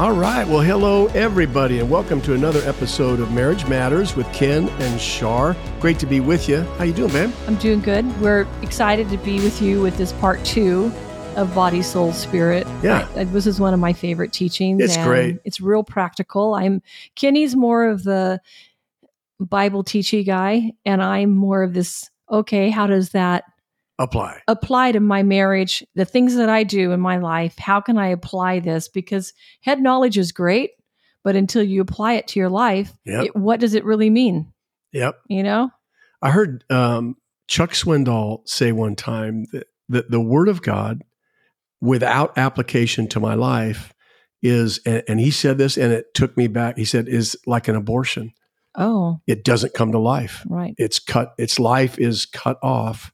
All right. Well, hello, everybody, and welcome to another episode of Marriage Matters with Ken and Shar. Great to be with you. How you doing, babe? I'm doing good. We're excited to be with you with this part two of Body, Soul, Spirit. Yeah. This is one of my favorite teachings. It's great. It's real practical. Kenny's more of the Bible teachy guy, and I'm more of this, okay, how does that apply to my marriage, the things that I do in my life? How can I apply this? Because head knowledge is great, but until you apply it to your life, what does it really mean? Yep. You know, I heard Chuck Swindoll say one time that the Word of God without application to my life is, and he said this, and it took me back. He said, is like an abortion. Oh, it doesn't come to life. Right. Its life is cut off,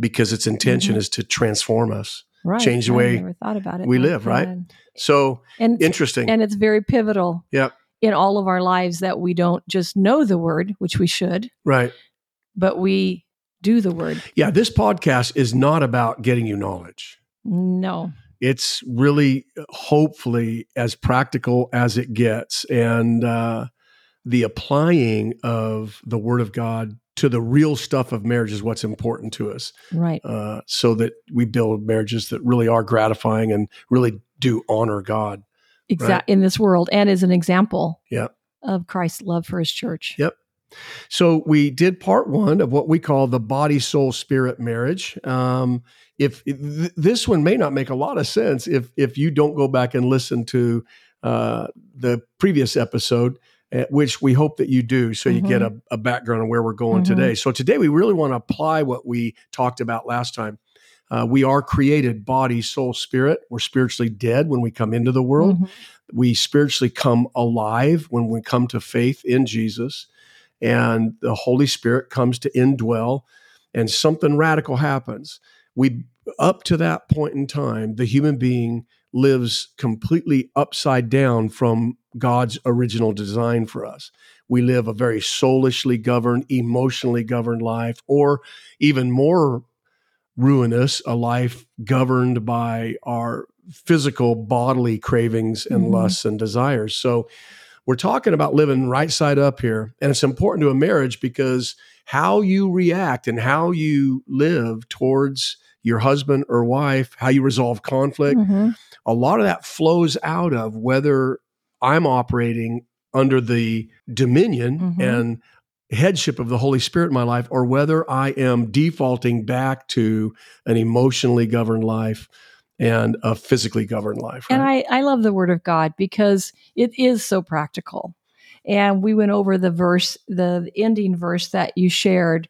because its intention is to transform us, change the way we live, right? So interesting. And it's very pivotal in all of our lives that we don't just know the Word, which we should, right? But we do the Word. Yeah, this podcast is not about getting you knowledge. No. It's really, hopefully, as practical as it gets. And the applying of the Word of God to the real stuff of marriage is what's important to us. Right. So that we build marriages that really are gratifying and really do honor God. Exactly. Right? In this world, and as an example of Christ's love for his church. Yep. So we did part one of what we call the body, soul, spirit marriage. If this one may not make a lot of sense if you don't go back and listen to the previous episode, which we hope that you do, so you get a background on where we're going today. So today we really want to apply what we talked about last time. We are created body, soul, spirit. We're spiritually dead when we come into the world. We spiritually come alive when we come to faith in Jesus. And the Holy Spirit comes to indwell, and something radical happens. Up to that point in time, the human being lives completely upside down from God's original design for us. We live a very soulishly governed, emotionally governed life, or even more ruinous, a life governed by our physical bodily cravings and lusts and desires. So we're talking about living right side up here. And it's important to a marriage because how you react and how you live towards your husband or wife, how you resolve conflict, a lot of that flows out of whether I'm operating under the dominion and headship of the Holy Spirit in my life, or whether I am defaulting back to an emotionally governed life and a physically governed life. Right? And I love the Word of God because it is so practical. And we went over the verse, the ending verse that you shared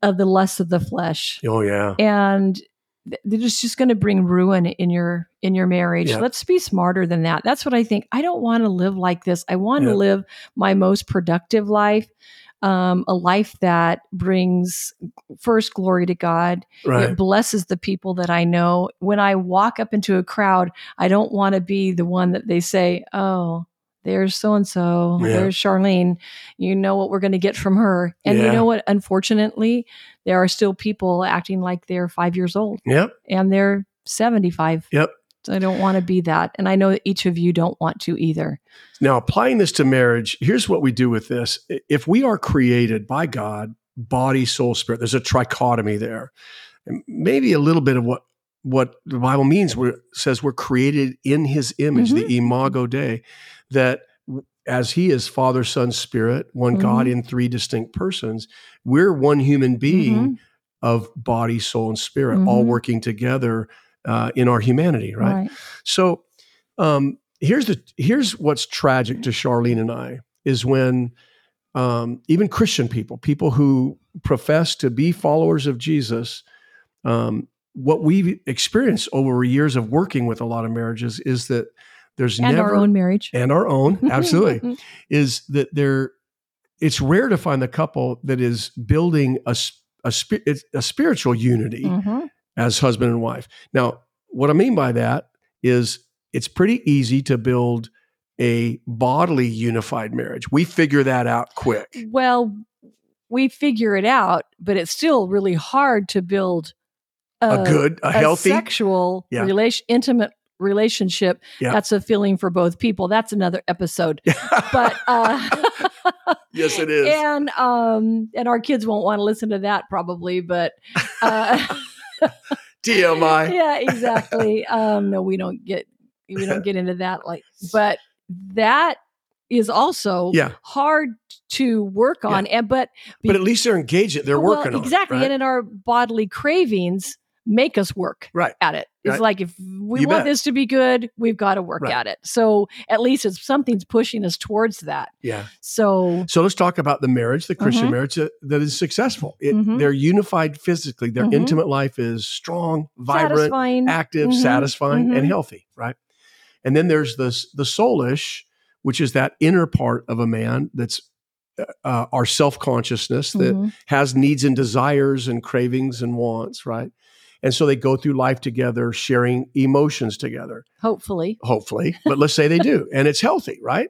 of the lust of the flesh. Oh, yeah. And it's just going to bring ruin in your marriage. Yeah. Let's be smarter than that. That's what I think. I don't want to live like this. I want to live my most productive life, a life that brings first glory to God. Right. It blesses the people that I know. When I walk up into a crowd, I don't want to be the one that they say, oh, there's so-and-so, there's Charlene, you know what we're going to get from her. And you know what? Unfortunately, there are still people acting like they're 5 years old. Yep. And they're 75. Yep. So I don't want to be that. And I know that each of you don't want to either. Now, applying this to marriage, here's what we do with this. If we are created by God, body, soul, spirit, there's a trichotomy there. And maybe a little bit of what the Bible means, where it says we're created in his image, the Imago Dei, that as he is Father, Son, Spirit, one God in three distinct persons, we're one human being of body, soul, and spirit, all working together in our humanity, right? So here's what's tragic to Charlene and I is when even Christian people who profess to be followers of Jesus, what we've experienced over years of working with a lot of marriages is that there's and never— And our own marriage. And our own, absolutely. Is that it's rare to find the couple that is building a spiritual unity as husband and wife. Now, what I mean by that is it's pretty easy to build a bodily unified marriage. We figure that out quick. Well, we figure it out, but it's still really hard to build a healthy, sexual, intimate relationship, that's a feeling for both people. That's another episode. But yes, it is. And our kids won't want to listen to that probably, but TMI. Yeah, exactly. No, we don't get into that. But that is also hard to work on. Yeah. But at least they're engaged. They're working on it. Exactly. Right? And in our bodily cravings make us work at it. It's like, if we want this to be good, we've got to work at it. So at least something's pushing us towards that. Yeah. So let's talk about the marriage, the Christian marriage that is successful. They're unified physically. Their intimate life is strong, vibrant, satisfying, active, satisfying, and healthy. Right. And then there's the soulish, which is that inner part of a man that's our self-consciousness that has needs and desires and cravings and wants, right? And so they go through life together, sharing emotions together. Hopefully. But let's say they do. And it's healthy, right?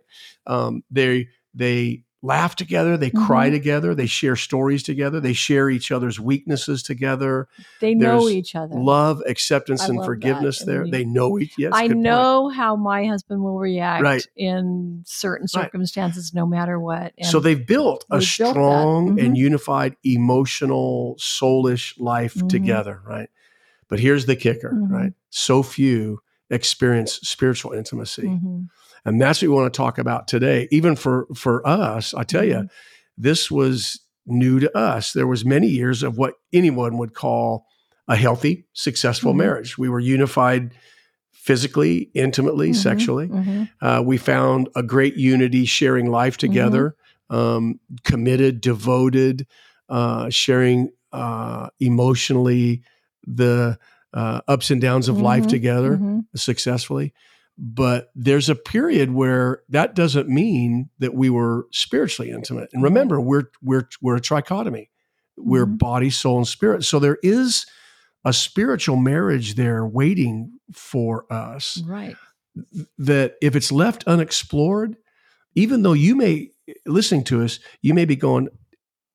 They laugh together. They cry together. They share stories together. They share each other's weaknesses together. They know each other. Love, acceptance, and forgiveness that. There. They know each other. Yes, I know how my husband will react in certain circumstances, no matter what. And so they've built a strong and unified emotional, soulish life together, right? But here's the kicker, right? So few experience spiritual intimacy. And that's what we want to talk about today. Even for us, I tell you, this was new to us. There was many years of what anyone would call a healthy, successful marriage. We were unified physically, intimately, sexually. We found a great unity, sharing life together, committed, devoted, sharing emotionally the ups and downs of life together successfully. But there's a period where that doesn't mean that we were spiritually intimate. And remember, we're a trichotomy. We're body, soul, and spirit. So there is a spiritual marriage there waiting for us. Right. That if it's left unexplored, even though you may, listening to us, you may be going,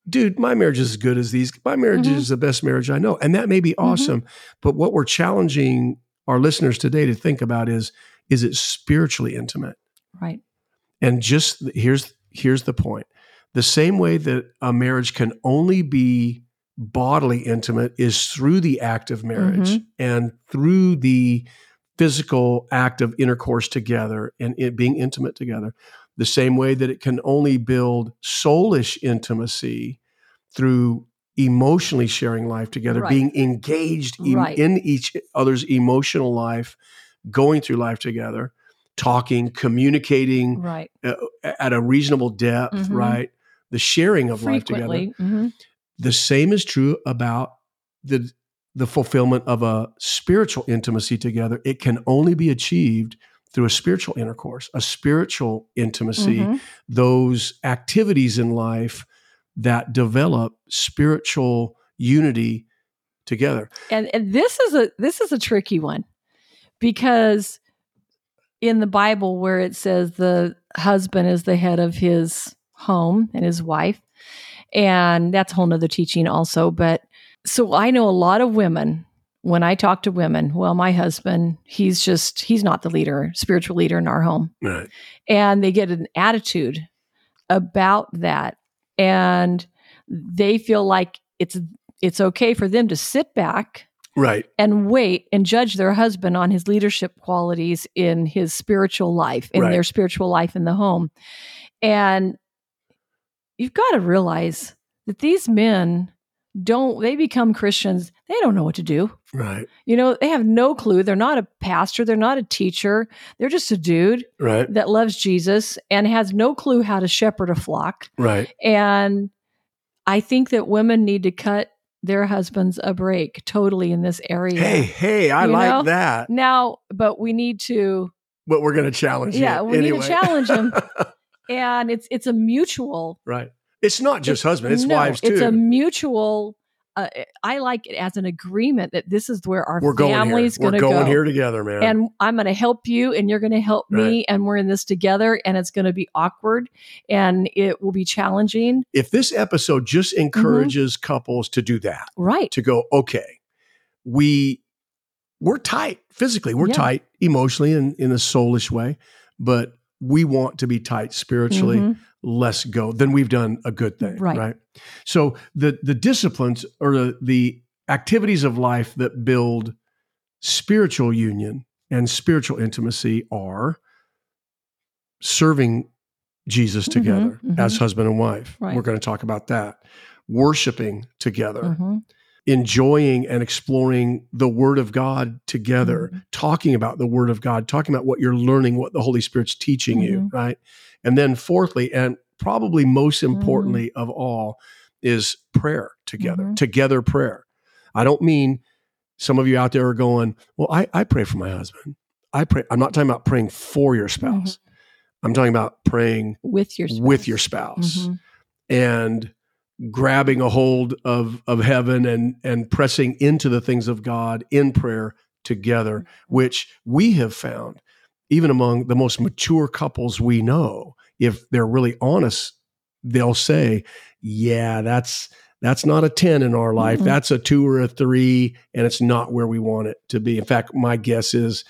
dude, my marriage is as good as these. My marriage is the best marriage I know. And that may be awesome. But what we're challenging our listeners today to think about is it spiritually intimate? Right. And just here's the point. The same way that a marriage can only be bodily intimate is through the act of marriage and through the physical act of intercourse together and it being intimate together. The same way that it can only build soulish intimacy through emotionally sharing life together, being engaged in each other's emotional life, going through life together, talking, communicating at a reasonable depth, right? The sharing of life together. The same is true about the fulfillment of a spiritual intimacy together. It can only be achieved through a spiritual intercourse, a spiritual intimacy, those activities in life that develop spiritual unity together. And this is a tricky one. Because in the Bible where it says the husband is the head of his home and his wife, and that's a whole nother teaching also. But so I know a lot of women, when I talk to women, well, my husband, he's not the leader, spiritual leader in our home. Right. And they get an attitude about that. And they feel like it's okay for them to sit back and wait and judge their husband on his leadership qualities in his spiritual life, in their spiritual life in the home. And you've got to realize that these men they become Christians. They don't know what to do. Right. You know, they have no clue. They're not a pastor. They're not a teacher. They're just a dude that loves Jesus and has no clue how to shepherd a flock. Right. And I think that women need to cut their husbands a break totally in this area. Hey, I like that. Now, but we need to... But we're going to challenge you. Yeah, we need to challenge them. And it's a mutual... Right. It's not just husband, it's wives too. It's a mutual... I like it as an agreement that this is where our family's going to go. We're going here together, man. And I'm going to help you and you're going to help me and we're in this together and it's going to be awkward and it will be challenging. If this episode just encourages couples to do that, to go, okay, we we're tight physically. We're tight emotionally in a soulish way, but we want to be tight spiritually. Mm-hmm. Let's go. Then we've done a good thing, right? So the disciplines or the activities of life that build spiritual union and spiritual intimacy are serving Jesus together as husband and wife. Right. We're going to talk about that. Worshiping together, enjoying and exploring the Word of God together, talking about the Word of God, talking about what you're learning, what the Holy Spirit's teaching you, right? And then fourthly, and probably most importantly of all, is prayer together, together prayer. I don't mean some of you out there are going, well, I pray for my husband. I'm not talking about praying for your spouse. I'm talking about praying with your spouse and grabbing a hold of heaven and pressing into the things of God in prayer together, which we have found, even among the most mature couples we know, if they're really honest, they'll say, yeah, that's not a 10 in our life. That's a 2 or a 3, and it's not where we want it to be. In fact, my guess is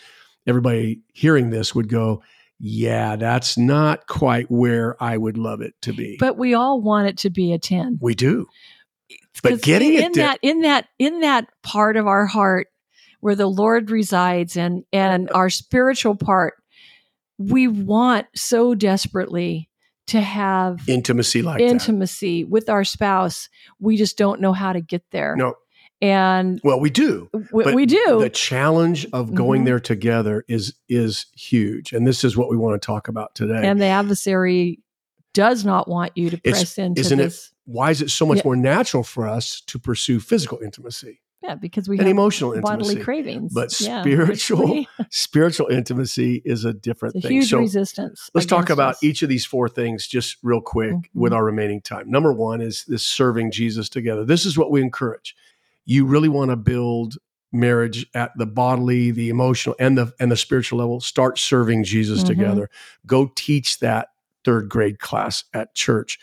everybody hearing this would go, yeah, that's not quite where I would love it to be. But we all want it to be a 10. We do. But getting it in that part of our heart where the Lord resides and our spiritual part, we want so desperately to have intimacy with our spouse. We just don't know how to get there. No. And well, we do. We do. The challenge of going there together is huge, and this is what we want to talk about today. And the adversary does not want you to press into this. Why is it so much more natural for us to pursue physical intimacy? Yeah, because we have emotional bodily cravings, but spiritual intimacy is a different thing. Huge resistance. Let's talk about each of these four things just real quick with our remaining time. Number one is this serving Jesus together. This is what we encourage. You really want to build marriage at the bodily, the emotional, and the spiritual level. Start serving Jesus together. Go teach that third grade class at church.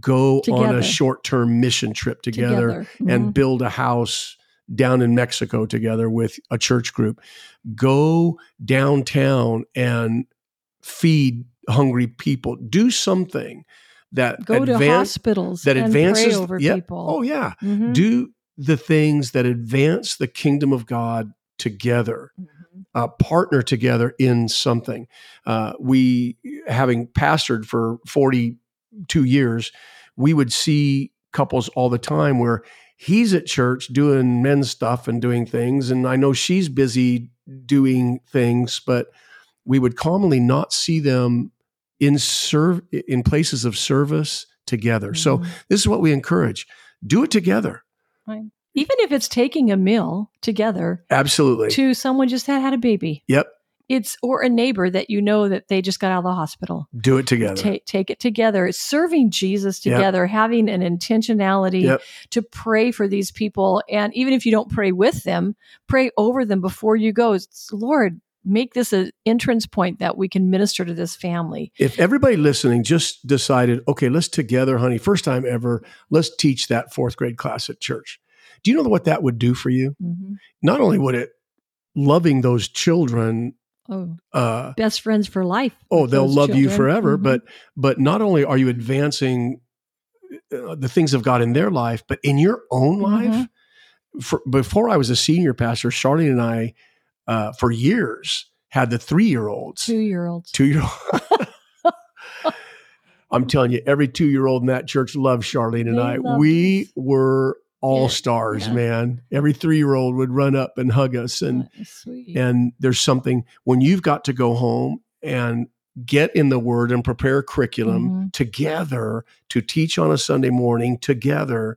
Go on a short-term mission trip together. And build a house down in Mexico together with a church group. Go downtown and feed hungry people. Do something that to hospitals that advances, and pray over people. Oh yeah. Do the things that advance the kingdom of God together, partner together in something. We, having pastored for 42 years, we would see couples all the time where he's at church doing men's stuff and doing things, and I know she's busy doing things, but we would commonly not see them in places of service together. So this is what we encourage. Do it together. Even if it's taking a meal together, absolutely, to someone just had a baby. Yep, or a neighbor that you know that they just got out of the hospital. Do it together. Take it together. It's serving Jesus together, having an intentionality to pray for these people, and even if you don't pray with them, pray over them before you go. It's, Lord, make this an entrance point that we can minister to this family. If everybody listening just decided, okay, let's together, honey, first time ever, let's teach that fourth grade class at church. Do you know what that would do for you? Mm-hmm. Not only would it loving those children, best friends for life. Oh, they'll love you forever. But not only are you advancing the things of God in their life, but in your own life. Before I was a senior pastor, Charlene and I, for years, had the 2-year-olds. I'm telling you, every 2-year-old in that church loved Charlene and I. We were all stars, man. Every 3-year-old would run up and hug us. And there's something, when you've got to go home and get in the Word and prepare a curriculum together to teach on a Sunday morning together.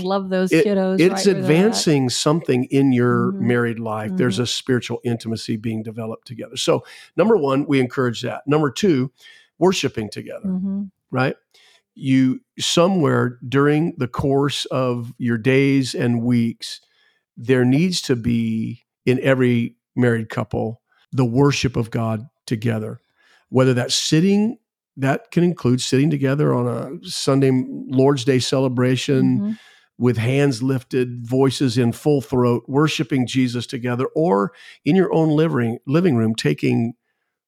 Love those kiddos. It's right advancing something in your married life. There's a spiritual intimacy being developed together. So, number one, we encourage that. Number two, worshiping together, right? You somewhere during the course of your days and weeks, there needs to be in every married couple the worship of God together, whether that's sitting. That can include sitting together on a Sunday Lord's Day celebration. with hands lifted, voices in full throat, worshiping Jesus together, or in your own living room, taking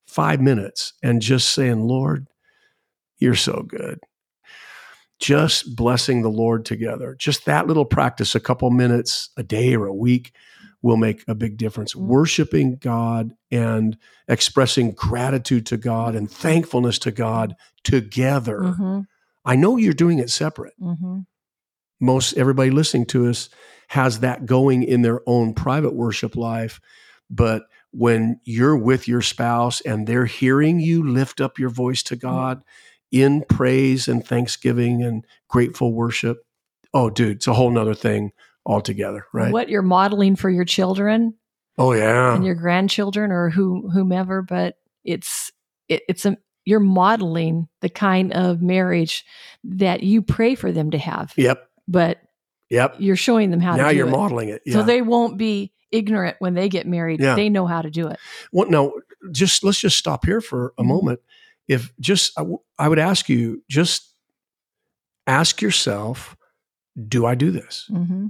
5 minutes and just saying, Lord, you're so good. Just blessing the Lord together. Just that little practice, a couple minutes a day or a week, will make a big difference. Worshiping God and expressing gratitude to God and thankfulness to God together. Mm-hmm. I know you're doing it separate. Mm-hmm. Most everybody listening to us has that going in their own private worship life. But when you're with your spouse and they're hearing you lift up your voice to God in praise and thanksgiving and grateful worship, oh, dude, it's a whole nother thing altogether, right? What you're modeling for your children, oh yeah, and your grandchildren or whomever, but it's you're modeling the kind of marriage that you pray for them to have. Yep. But yep, you're showing them how to do it. Now you're modeling it, yeah. So they won't be ignorant when they get married. Yeah. They know how to do it. Well, no, let's just stop here for a moment. If I would ask you, just ask yourself, do I do this? Mm-hmm.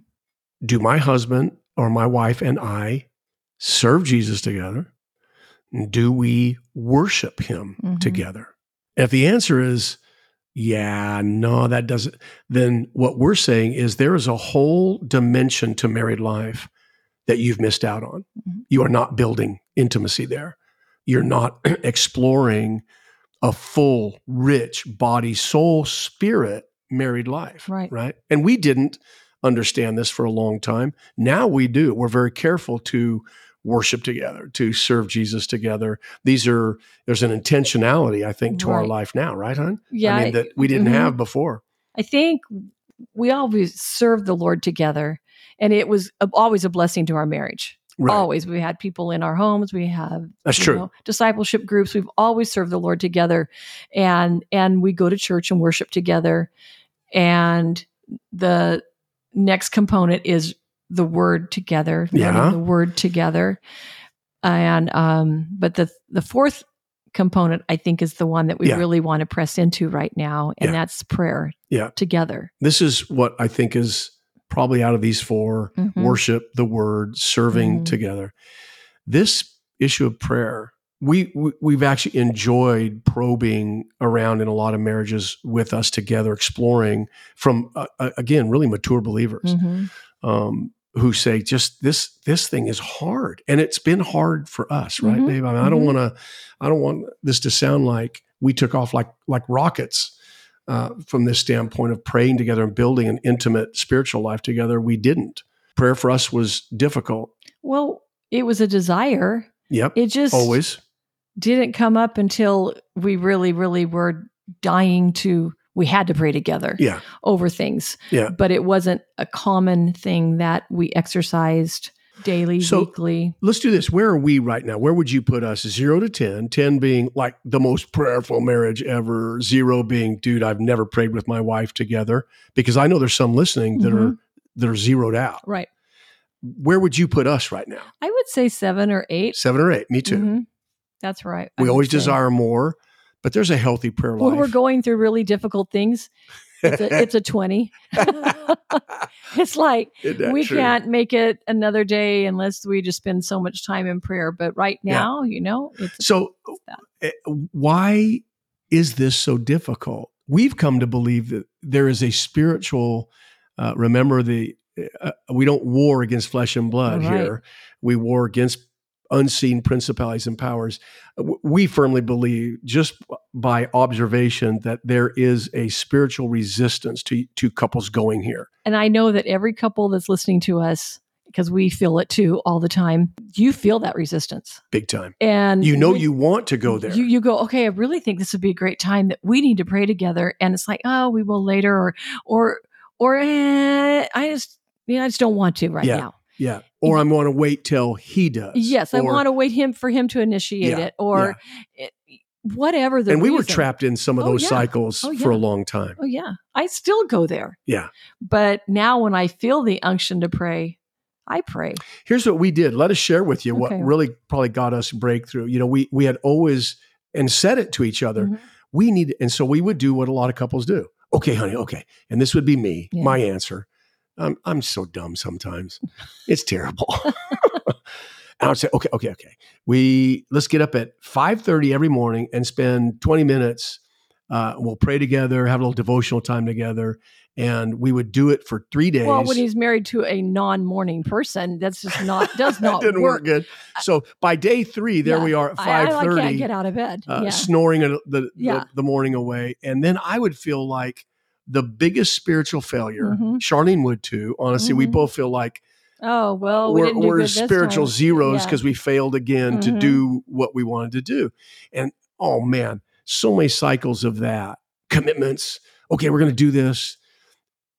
Do my husband or my wife and I serve Jesus together? Do we worship him mm-hmm. together? If the answer is, yeah, no, that doesn't, then what we're saying is there is a whole dimension to married life that you've missed out on. Mm-hmm. You are not building intimacy there. You're not exploring a full, rich body, soul, spirit married life. Right. And we didn't understand this for a long time. Now we do. We're very careful to worship together, to serve Jesus together. There's an intentionality, I think, to our life now, right, hon? Yeah. I mean, that we didn't mm-hmm. have before. I think we always served the Lord together, and it was always a blessing to our marriage. Right. Always. We had people in our homes. We have discipleship groups. We've always served the Lord together, and we go to church and worship together. And the next component is the word together, learning the word together. And but the fourth component, I think, is the one that we really want to press into right now, and that's prayer together. This is what I think is probably out of these four, mm-hmm. worship, the word, serving mm-hmm. together. This issue of prayer, we've actually enjoyed probing around in a lot of marriages with us together, exploring from, again, really mature believers mm-hmm. Who say just this thing is hard. And it's been hard for us, right, mm-hmm. babe? I mean, mm-hmm. I don't want this to sound like we took off like rockets. From this standpoint of praying together and building an intimate spiritual life together, we didn't. Prayer for us was difficult. Well, it was a desire. Yep. It just always didn't come up until we really, really were dying to, we had to pray together over things. Yeah. But it wasn't a common thing that we exercised daily, weekly. Let's do this. Where are we right now? Where would you put us? 0 to 10, 10 being like the most prayerful marriage ever, 0 being, dude, I've never prayed with my wife together, because I know there's some listening that mm-hmm. are zeroed out. Right. Where would you put us right now? I would say 7 or 8. 7 or 8. Me too. Mm-hmm. That's right. We always desire more, but there's a healthy prayer life. When we're going through really difficult things, it's a 20. It's like we can't make it another day unless we just spend so much time in prayer. But right now, it's so. Why is this so difficult? We've come to believe that there is a spiritual. We don't war against flesh and blood here. We war against unseen principalities and powers. We firmly believe, just by observation, that there is a spiritual resistance to couples going here. And I know that every couple that's listening to us, because we feel it too all the time, you feel that resistance. Big time. And you want to go there. You go, okay, I really think this would be a great time that we need to pray together. And it's like, oh, we will later, or I just don't want to right now. Yeah. Or I'm going to wait till he does. Yes, I want to wait for him to initiate it, or whatever the reason. And we were trapped in some of those cycles for a long time. Oh, yeah. I still go there. Yeah. But now when I feel the unction to pray, I pray. Here's what we did. Let us share with you what really probably got us breakthrough. We had always, and said it to each other, mm-hmm. And so we would do what a lot of couples do. Okay, honey, okay. And this would be my answer. I'm so dumb sometimes. It's terrible. I would say, okay. Let's get up at 5:30 every morning and spend 20 minutes. We'll pray together, have a little devotional time together. And we would do it for 3 days. Well, when he's married to a non-morning person, that's just does not That didn't work good. So by day 3, we are at 5:30. I can't get out of bed. Snoring the morning away. And then I would feel like the biggest spiritual failure, mm-hmm. Charlene would too. Honestly, mm-hmm. we both feel like, oh, well, we're spiritual zeros because we failed again mm-hmm. to do what we wanted to do. And oh man, so many cycles of that. Commitments. Okay, we're going to do this.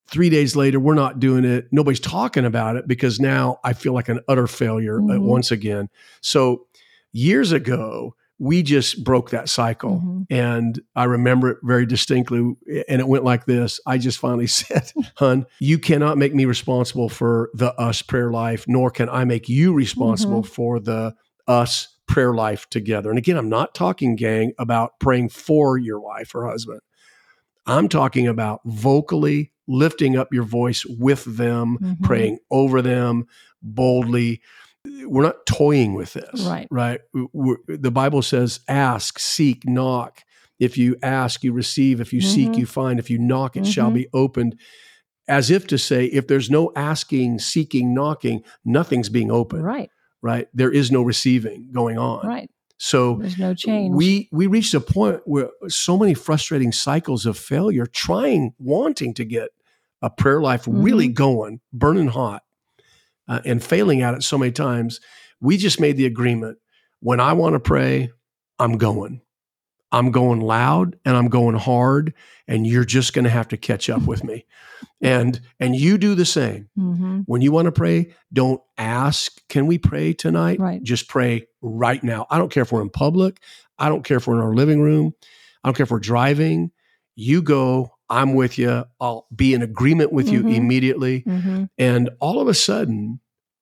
3 days later, we're not doing it. Nobody's talking about it because now I feel like an utter failure mm-hmm. once again. So years ago, we just broke that cycle. Mm-hmm. And I remember it very distinctly. And it went like this. I just finally said, "Hun, you cannot make me responsible for the us prayer life, nor can I make you responsible mm-hmm. for the us prayer life together." And again, I'm not talking, gang, about praying for your wife or husband. I'm talking about vocally lifting up your voice with them, mm-hmm. praying over them boldly. We're not toying with this, right? The Bible says, ask, seek, knock. If you ask, you receive. If you mm-hmm. seek, you find. If you knock, it mm-hmm. shall be opened. As if to say, if there's no asking, seeking, knocking, nothing's being opened, right? There is no receiving going on. Right. So there's no change. We reached a point where so many frustrating cycles of failure, wanting to get a prayer life mm-hmm. really going, burning hot, and failing at it so many times. We just made the agreement: when I want to pray, I'm going. I'm going loud and I'm going hard, and you're just going to have to catch up with me. And you do the same. Mm-hmm. When you want to pray, don't ask, "Can we pray tonight?" Right. Just pray right now. I don't care if we're in public. I don't care if we're in our living room. I don't care if we're driving. You go, I'm with you. I'll be in agreement with mm-hmm. you immediately. Mm-hmm. And all of a sudden,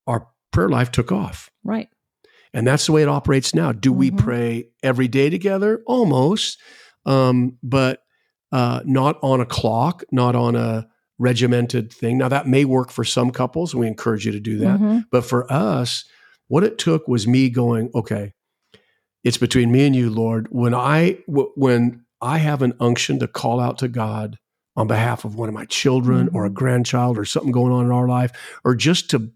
our prayer life took off. Right. And that's the way it operates now. Do mm-hmm. we pray every day together? Almost, but not on a clock, not on a regimented thing. Now, that may work for some couples. We encourage you to do that. Mm-hmm. But for us, what it took was me going, okay, it's between me and you, Lord. When I have an unction to call out to God on behalf of one of my children mm-hmm. or a grandchild or something going on in our life, or just to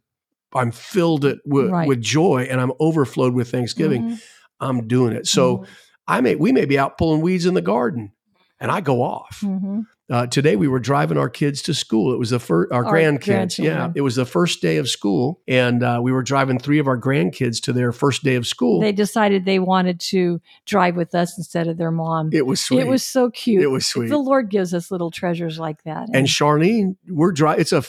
I'm filled it with joy and I'm overflowed with thanksgiving. Mm-hmm. I'm doing it. So mm-hmm. we may be out pulling weeds in the garden and I go off. Mm-hmm. Today we were driving our kids to school. It was our grandkids. Yeah. It was the first day of school. And we were driving 3 of our grandkids to their first day of school. They decided they wanted to drive with us instead of their mom. It was sweet. It was so cute. It was sweet. The Lord gives us little treasures like that. And Charlene, it's a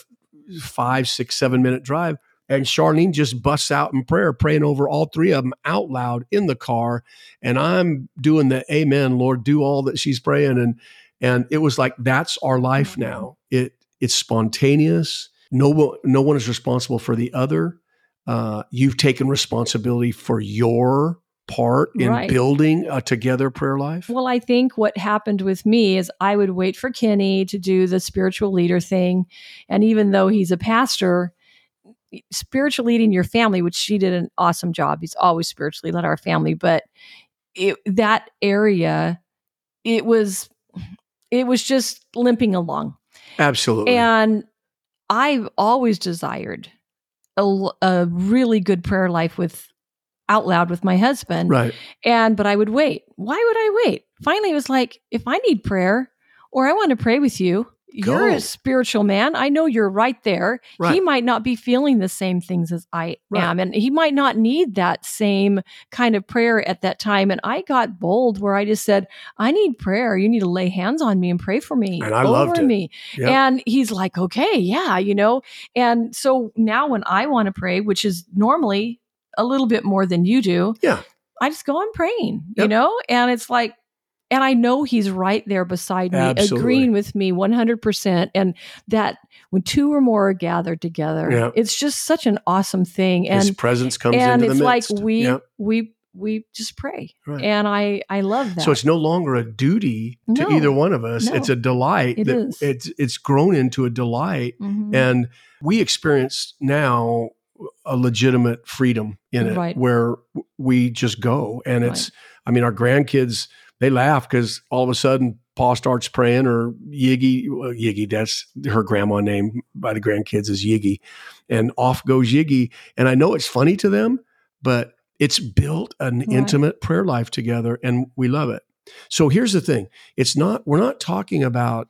5, 6, 7 minute drive. And Charlene just busts out in prayer, praying over all 3 of them out loud in the car. And I'm doing the amen, Lord, do all that she's praying. And it was like, that's our life now. It's spontaneous. No one is responsible for the other. You've taken responsibility for your part in building a together prayer life? Well, I think what happened with me is I would wait for Kenny to do the spiritual leader thing. And even though he's a pastor, spiritually leading your family, which she did an awesome job. He's always spiritually led our family, but that area, it was just limping along. Absolutely. And I've always desired a really good prayer life out loud with my husband. Right. But I would wait. Why would I wait? Finally, it was like, if I need prayer or I want to pray with you, you're a spiritual man. I know you're right there. Right. He might not be feeling the same things as I am. And he might not need that same kind of prayer at that time. And I got bold where I just said, I need prayer. You need to lay hands on me and pray for me. And I loved it. Yep. And he's like, okay, yeah. And so now when I want to pray, which is normally a little bit more than you do, I just go on praying, and it's like, and I know he's right there beside me, absolutely, agreeing with me 100%. And that when 2 or more are gathered together, it's just such an awesome thing. And his presence comes into the midst. And it's like we we just pray. Right. And I love that. So it's no longer a duty to either one of us. No. It's a delight. It's grown into a delight. Mm-hmm. And we experience now a legitimate freedom in it where we just go. And it's, I mean, our grandkids, they laugh because all of a sudden Paul starts praying, or Yiggy, that's her grandma name by the grandkids is Yiggy. And off goes Yiggy. And I know it's funny to them, but it's built an intimate prayer life together, and we love it. So here's the thing. It's not, we're not talking about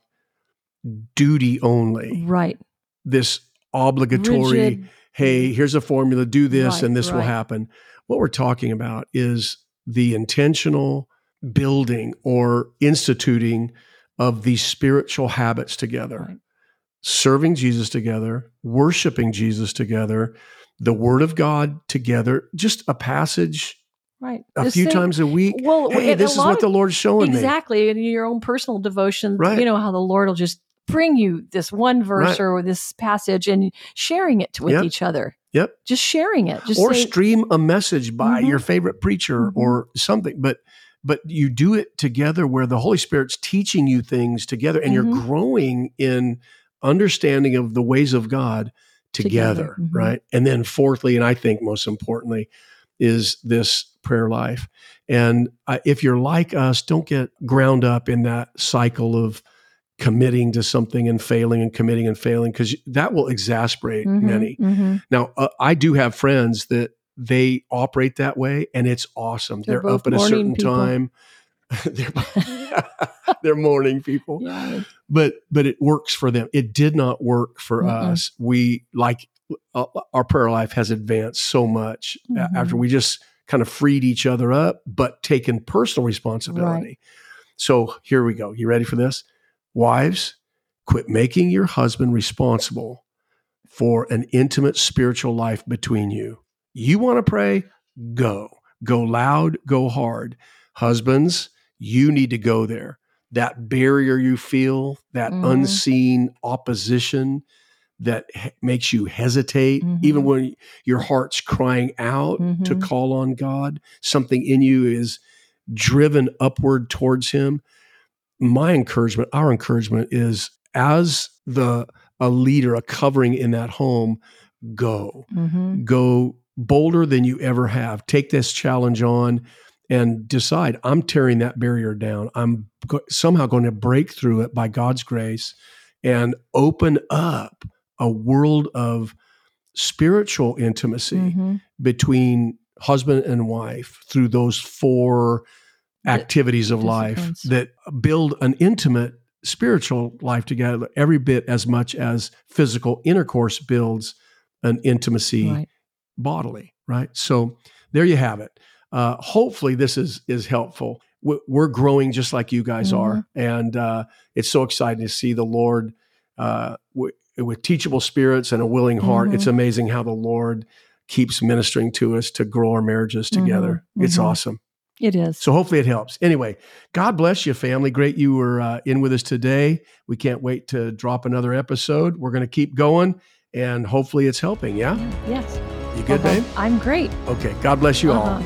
duty only. Right. This obligatory, rigid, hey, here's a formula, do this and this will happen. What we're talking about is the intentional building or instituting of these spiritual habits together, serving Jesus together, worshiping Jesus together, the Word of God together, just a passage a few times a week. Well, hey, this is what the Lord's showing me. Exactly. In your own personal devotion, you know how the Lord will just bring you this one verse or this passage and sharing it with each other. Yep. Just sharing it. Just stream a message by your favorite preacher or something. But you do it together where the Holy Spirit's teaching you things together and you're growing in understanding of the ways of God together, right? And then fourthly, and I think most importantly, is this prayer life. And if you're like us, don't get ground up in that cycle of committing to something and failing and committing and failing, because that will exasperate many. Mm-hmm. Now, I do have friends that they operate that way, and it's awesome. They're up at a certain time. They're morning people, but it works for them. It did not work for us. We our prayer life has advanced so much after we just kind of freed each other up, but taken personal responsibility. Right. So here we go. You ready for this? Wives, quit making your husband responsible for an intimate spiritual life between you. You want to pray? Go loud, go hard. Husbands, you need to go there. That barrier you feel, that unseen opposition that makes you hesitate, even when your heart's crying out to call on God, something in you is driven upward towards Him. Our encouragement is as a leader, a covering in that home, go. Go bolder than you ever have. Take this challenge on. And decide, I'm tearing that barrier down. I'm somehow going to break through it by God's grace and open up a world of spiritual intimacy between husband and wife through those four activities of life that build an intimate spiritual life together, every bit as much as physical intercourse builds an intimacy bodily, right? So there you have it. Hopefully this is helpful. We're growing just like you guys are. And it's so exciting to see the Lord with teachable spirits and a willing heart. It's amazing how the Lord keeps ministering to us to grow our marriages together. It's awesome. It is. So hopefully it helps. Anyway, God bless you, family. Great you were in with us today. We can't wait to drop another episode. We're going to keep going and hopefully it's helping. Yeah? Yes. You good, babe? I'm great. Okay. God bless you all.